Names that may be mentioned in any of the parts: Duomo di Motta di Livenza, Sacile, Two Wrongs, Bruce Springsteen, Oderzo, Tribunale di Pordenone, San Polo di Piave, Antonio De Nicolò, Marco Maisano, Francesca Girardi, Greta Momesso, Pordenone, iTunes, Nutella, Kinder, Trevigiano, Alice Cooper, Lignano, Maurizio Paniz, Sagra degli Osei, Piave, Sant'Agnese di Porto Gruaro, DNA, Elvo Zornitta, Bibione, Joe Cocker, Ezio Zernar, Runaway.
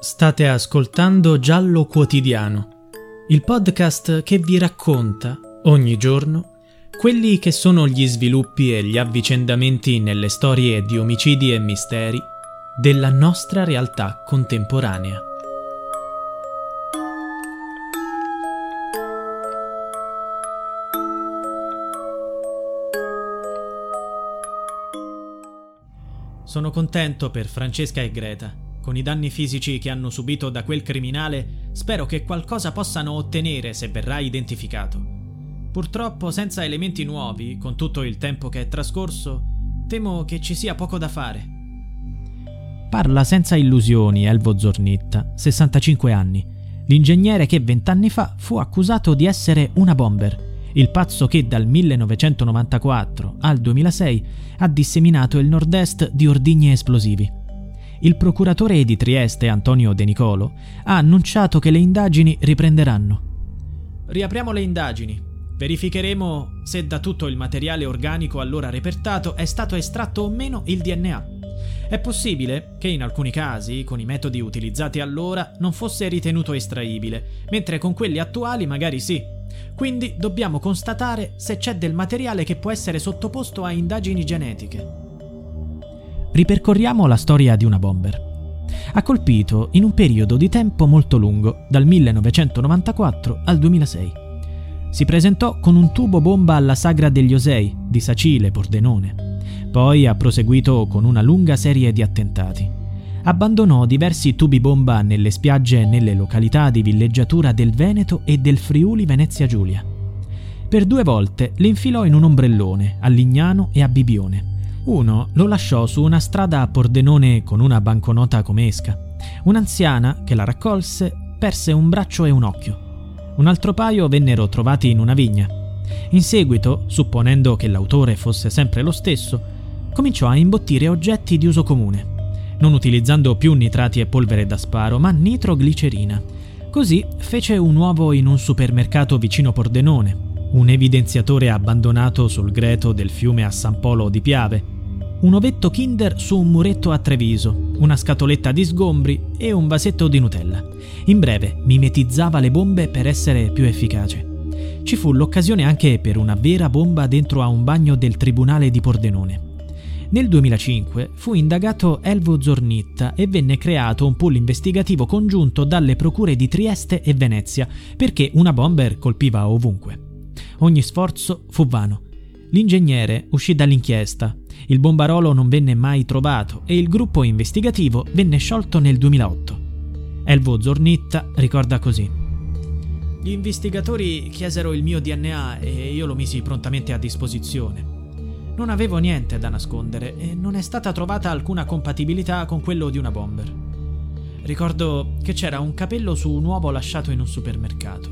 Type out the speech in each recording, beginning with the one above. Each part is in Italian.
State ascoltando Giallo Quotidiano, il podcast che vi racconta, ogni giorno, quelli che sono gli sviluppi e gli avvicendamenti nelle storie di omicidi e misteri della nostra realtà contemporanea. Sono contento per Francesca e Greta. Con i danni fisici che hanno subito da quel criminale, spero che qualcosa possano ottenere se verrà identificato. Purtroppo, senza elementi nuovi, con tutto il tempo che è trascorso, temo che ci sia poco da fare. Parla senza illusioni Elvo Zornitta, 65 anni, l'ingegnere che 20 anni fa fu accusato di essere una bomber, il pazzo che dal 1994 al 2006 ha disseminato il nord-est di ordigni esplosivi. Il procuratore di Trieste, Antonio De Nicolò, ha annunciato che le indagini riprenderanno. Riapriamo le indagini. Verificheremo se da tutto il materiale organico allora repertato è stato estratto o meno il DNA. È possibile che in alcuni casi, con i metodi utilizzati allora, non fosse ritenuto estraibile, mentre con quelli attuali magari sì. Quindi dobbiamo constatare se c'è del materiale che può essere sottoposto a indagini genetiche. Ripercorriamo la storia di una bomber. Ha colpito in un periodo di tempo molto lungo, dal 1994 al 2006. Si presentò con un tubo bomba alla Sagra degli Osei di Sacile, Pordenone. Poi ha proseguito con una lunga serie di attentati. Abbandonò diversi tubi bomba nelle spiagge e nelle località di villeggiatura del Veneto e del Friuli Venezia Giulia. Per 2 volte li infilò in un ombrellone a Lignano e a Bibione. Uno lo lasciò su una strada a Pordenone con una banconota come esca. Un'anziana che la raccolse perse un braccio e un occhio. Un altro paio vennero trovati in una vigna. In seguito, supponendo che l'autore fosse sempre lo stesso, cominciò a imbottire oggetti di uso comune, non utilizzando più nitrati e polvere da sparo, ma nitroglicerina. Così fece un uovo in un supermercato vicino Pordenone, un evidenziatore abbandonato sul greto del fiume a San Polo di Piave, un ovetto Kinder su un muretto a Treviso, una scatoletta di sgombri e un vasetto di Nutella. In breve, mimetizzava le bombe per essere più efficace. Ci fu l'occasione anche per una vera bomba dentro a un bagno del Tribunale di Pordenone. Nel 2005 fu indagato Elvo Zornitta e venne creato un pool investigativo congiunto dalle procure di Trieste e Venezia, perché una bomber colpiva ovunque. Ogni sforzo fu vano. L'ingegnere uscì dall'inchiesta, il bombarolo non venne mai trovato e il gruppo investigativo venne sciolto nel 2008. Elvo Zornitta ricorda così: «Gli investigatori chiesero il mio DNA e io lo misi prontamente a disposizione. Non avevo niente da nascondere e non è stata trovata alcuna compatibilità con quello di una bomber. Ricordo che c'era un capello su un uovo lasciato in un supermercato,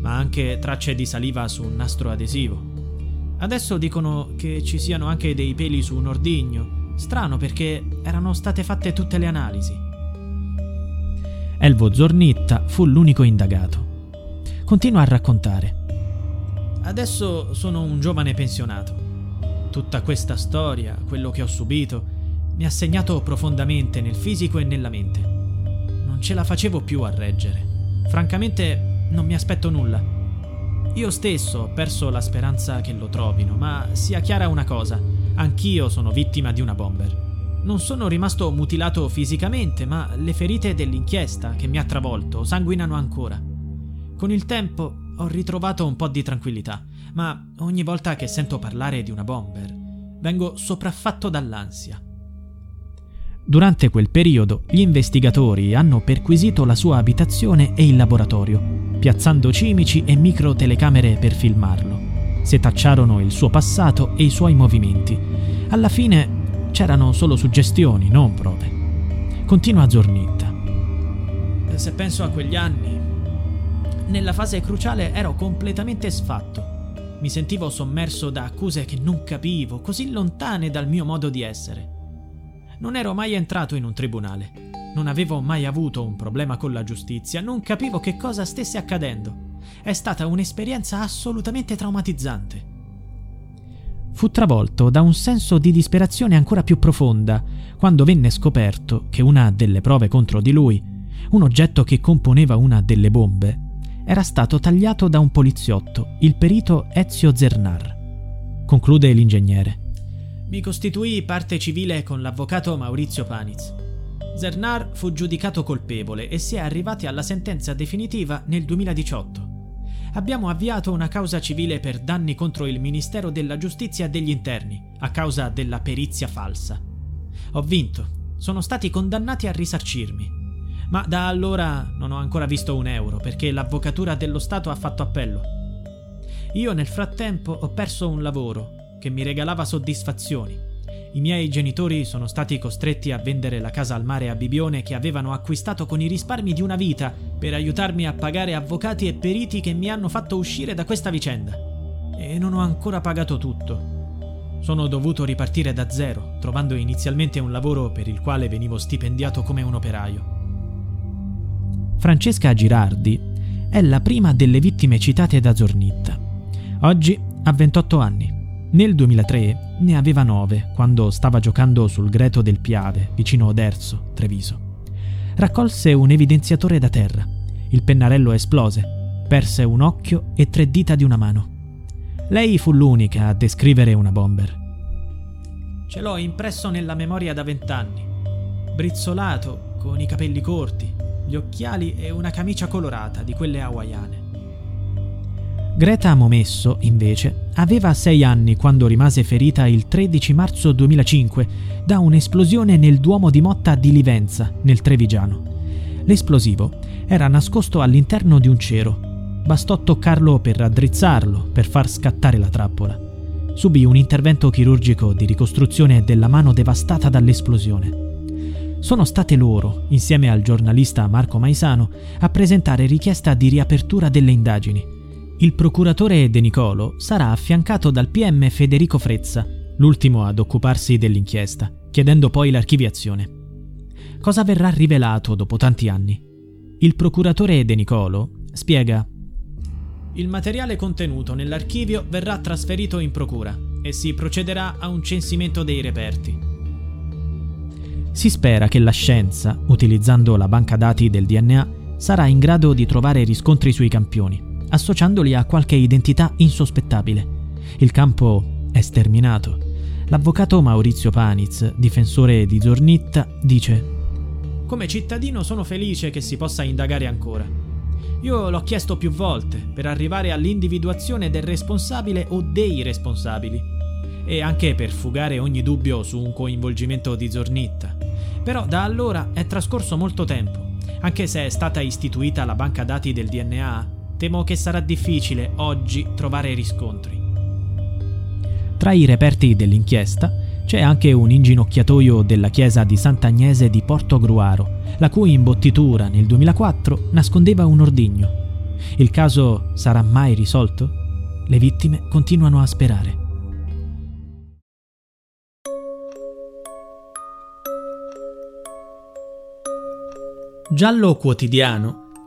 ma anche tracce di saliva su un nastro adesivo. Adesso dicono che ci siano anche dei peli su un ordigno. Strano, perché erano state fatte tutte le analisi». Elvo Zornitta fu l'unico indagato. Continua a raccontare: «Adesso sono un giovane pensionato. Tutta questa storia, quello che ho subito, mi ha segnato profondamente nel fisico e nella mente. Non ce la facevo più a reggere. Francamente non mi aspetto nulla. Io stesso ho perso la speranza che lo trovino, ma sia chiara una cosa, anch'io sono vittima di una bomber. Non sono rimasto mutilato fisicamente, ma le ferite dell'inchiesta che mi ha travolto sanguinano ancora. Con il tempo ho ritrovato un po' di tranquillità, ma ogni volta che sento parlare di una bomber vengo sopraffatto dall'ansia». Durante quel periodo gli investigatori hanno perquisito la sua abitazione e il laboratorio, piazzando cimici e micro telecamere per filmarlo. Setacciarono il suo passato e i suoi movimenti. Alla fine c'erano solo suggestioni, non prove. Continua Zornitta: «Se penso a quegli anni, nella fase cruciale ero completamente sfatto. Mi sentivo sommerso da accuse che non capivo, così lontane dal mio modo di essere. Non ero mai entrato in un tribunale, non avevo mai avuto un problema con la giustizia, non capivo che cosa stesse accadendo. È stata un'esperienza assolutamente traumatizzante». Fu travolto da un senso di disperazione ancora più profonda quando venne scoperto che una delle prove contro di lui, Un oggetto che componeva una delle bombe era stato tagliato da un poliziotto, il perito Ezio Zernar. Conclude l'ingegnere. Mi costituì parte civile con l'avvocato Maurizio Paniz. Zernar fu giudicato colpevole e si è arrivati alla sentenza definitiva nel 2018. Abbiamo avviato una causa civile per danni contro il Ministero della Giustizia degli Interni, a causa della perizia falsa. Ho vinto. Sono stati condannati a risarcirmi. Ma da allora non ho ancora visto un euro perché l'avvocatura dello Stato ha fatto appello. Io nel frattempo ho perso un lavoro che mi regalava soddisfazioni. I miei genitori sono stati costretti a vendere la casa al mare a Bibione che avevano acquistato con i risparmi di una vita per aiutarmi a pagare avvocati e periti che mi hanno fatto uscire da questa vicenda. E non ho ancora pagato tutto. Sono dovuto ripartire da zero, trovando inizialmente un lavoro per il quale venivo stipendiato come un operaio. Francesca Girardi è la prima delle vittime citate da Zornitta. Oggi ha 28 anni. Nel 2003 ne aveva 9 quando stava giocando sul greto del Piave, vicino Oderzo, Treviso. Raccolse un evidenziatore da terra. Il pennarello esplose, perse un occhio e 3 dita di una mano. Lei fu l'unica a descrivere una bomber. Ce l'ho impresso nella memoria da 20 anni. Brizzolato, con i capelli corti, gli occhiali e una camicia colorata di quelle hawaiane. Greta Momesso, invece, aveva 6 anni quando rimase ferita il 13 marzo 2005 da un'esplosione nel Duomo di Motta di Livenza, nel Trevigiano. L'esplosivo era nascosto all'interno di un cero. Bastò toccarlo per raddrizzarlo, per far scattare la trappola. Subì un intervento chirurgico di ricostruzione della mano devastata dall'esplosione. Sono state loro, insieme al giornalista Marco Maisano, a presentare richiesta di riapertura delle indagini. Il procuratore De Nicolò sarà affiancato dal PM Federico Frezza, l'ultimo ad occuparsi dell'inchiesta, chiedendo poi l'archiviazione. Cosa verrà rivelato dopo tanti anni? Il procuratore De Nicolò spiega: il materiale contenuto nell'archivio verrà trasferito in procura e si procederà a un censimento dei reperti. Si spera che la scienza, utilizzando la banca dati del DNA, sarà in grado di trovare riscontri sui campioni, associandoli a qualche identità insospettabile. Il campo è sterminato. L'avvocato Maurizio Paniz, difensore di Zornitta, dice: come cittadino sono felice che si possa indagare ancora. Io l'ho chiesto più volte per arrivare all'individuazione del responsabile o dei responsabili e anche per fugare ogni dubbio su un coinvolgimento di Zornitta. Però da allora è trascorso molto tempo. Anche se è stata istituita la banca dati del DNA, temo che sarà difficile oggi trovare riscontri. Tra i reperti dell'inchiesta c'è anche un inginocchiatoio della chiesa di Sant'Agnese di Porto Gruaro, la cui imbottitura nel 2004 nascondeva un ordigno. Il caso sarà mai risolto? Le vittime continuano a sperare. Giallo Quotidiano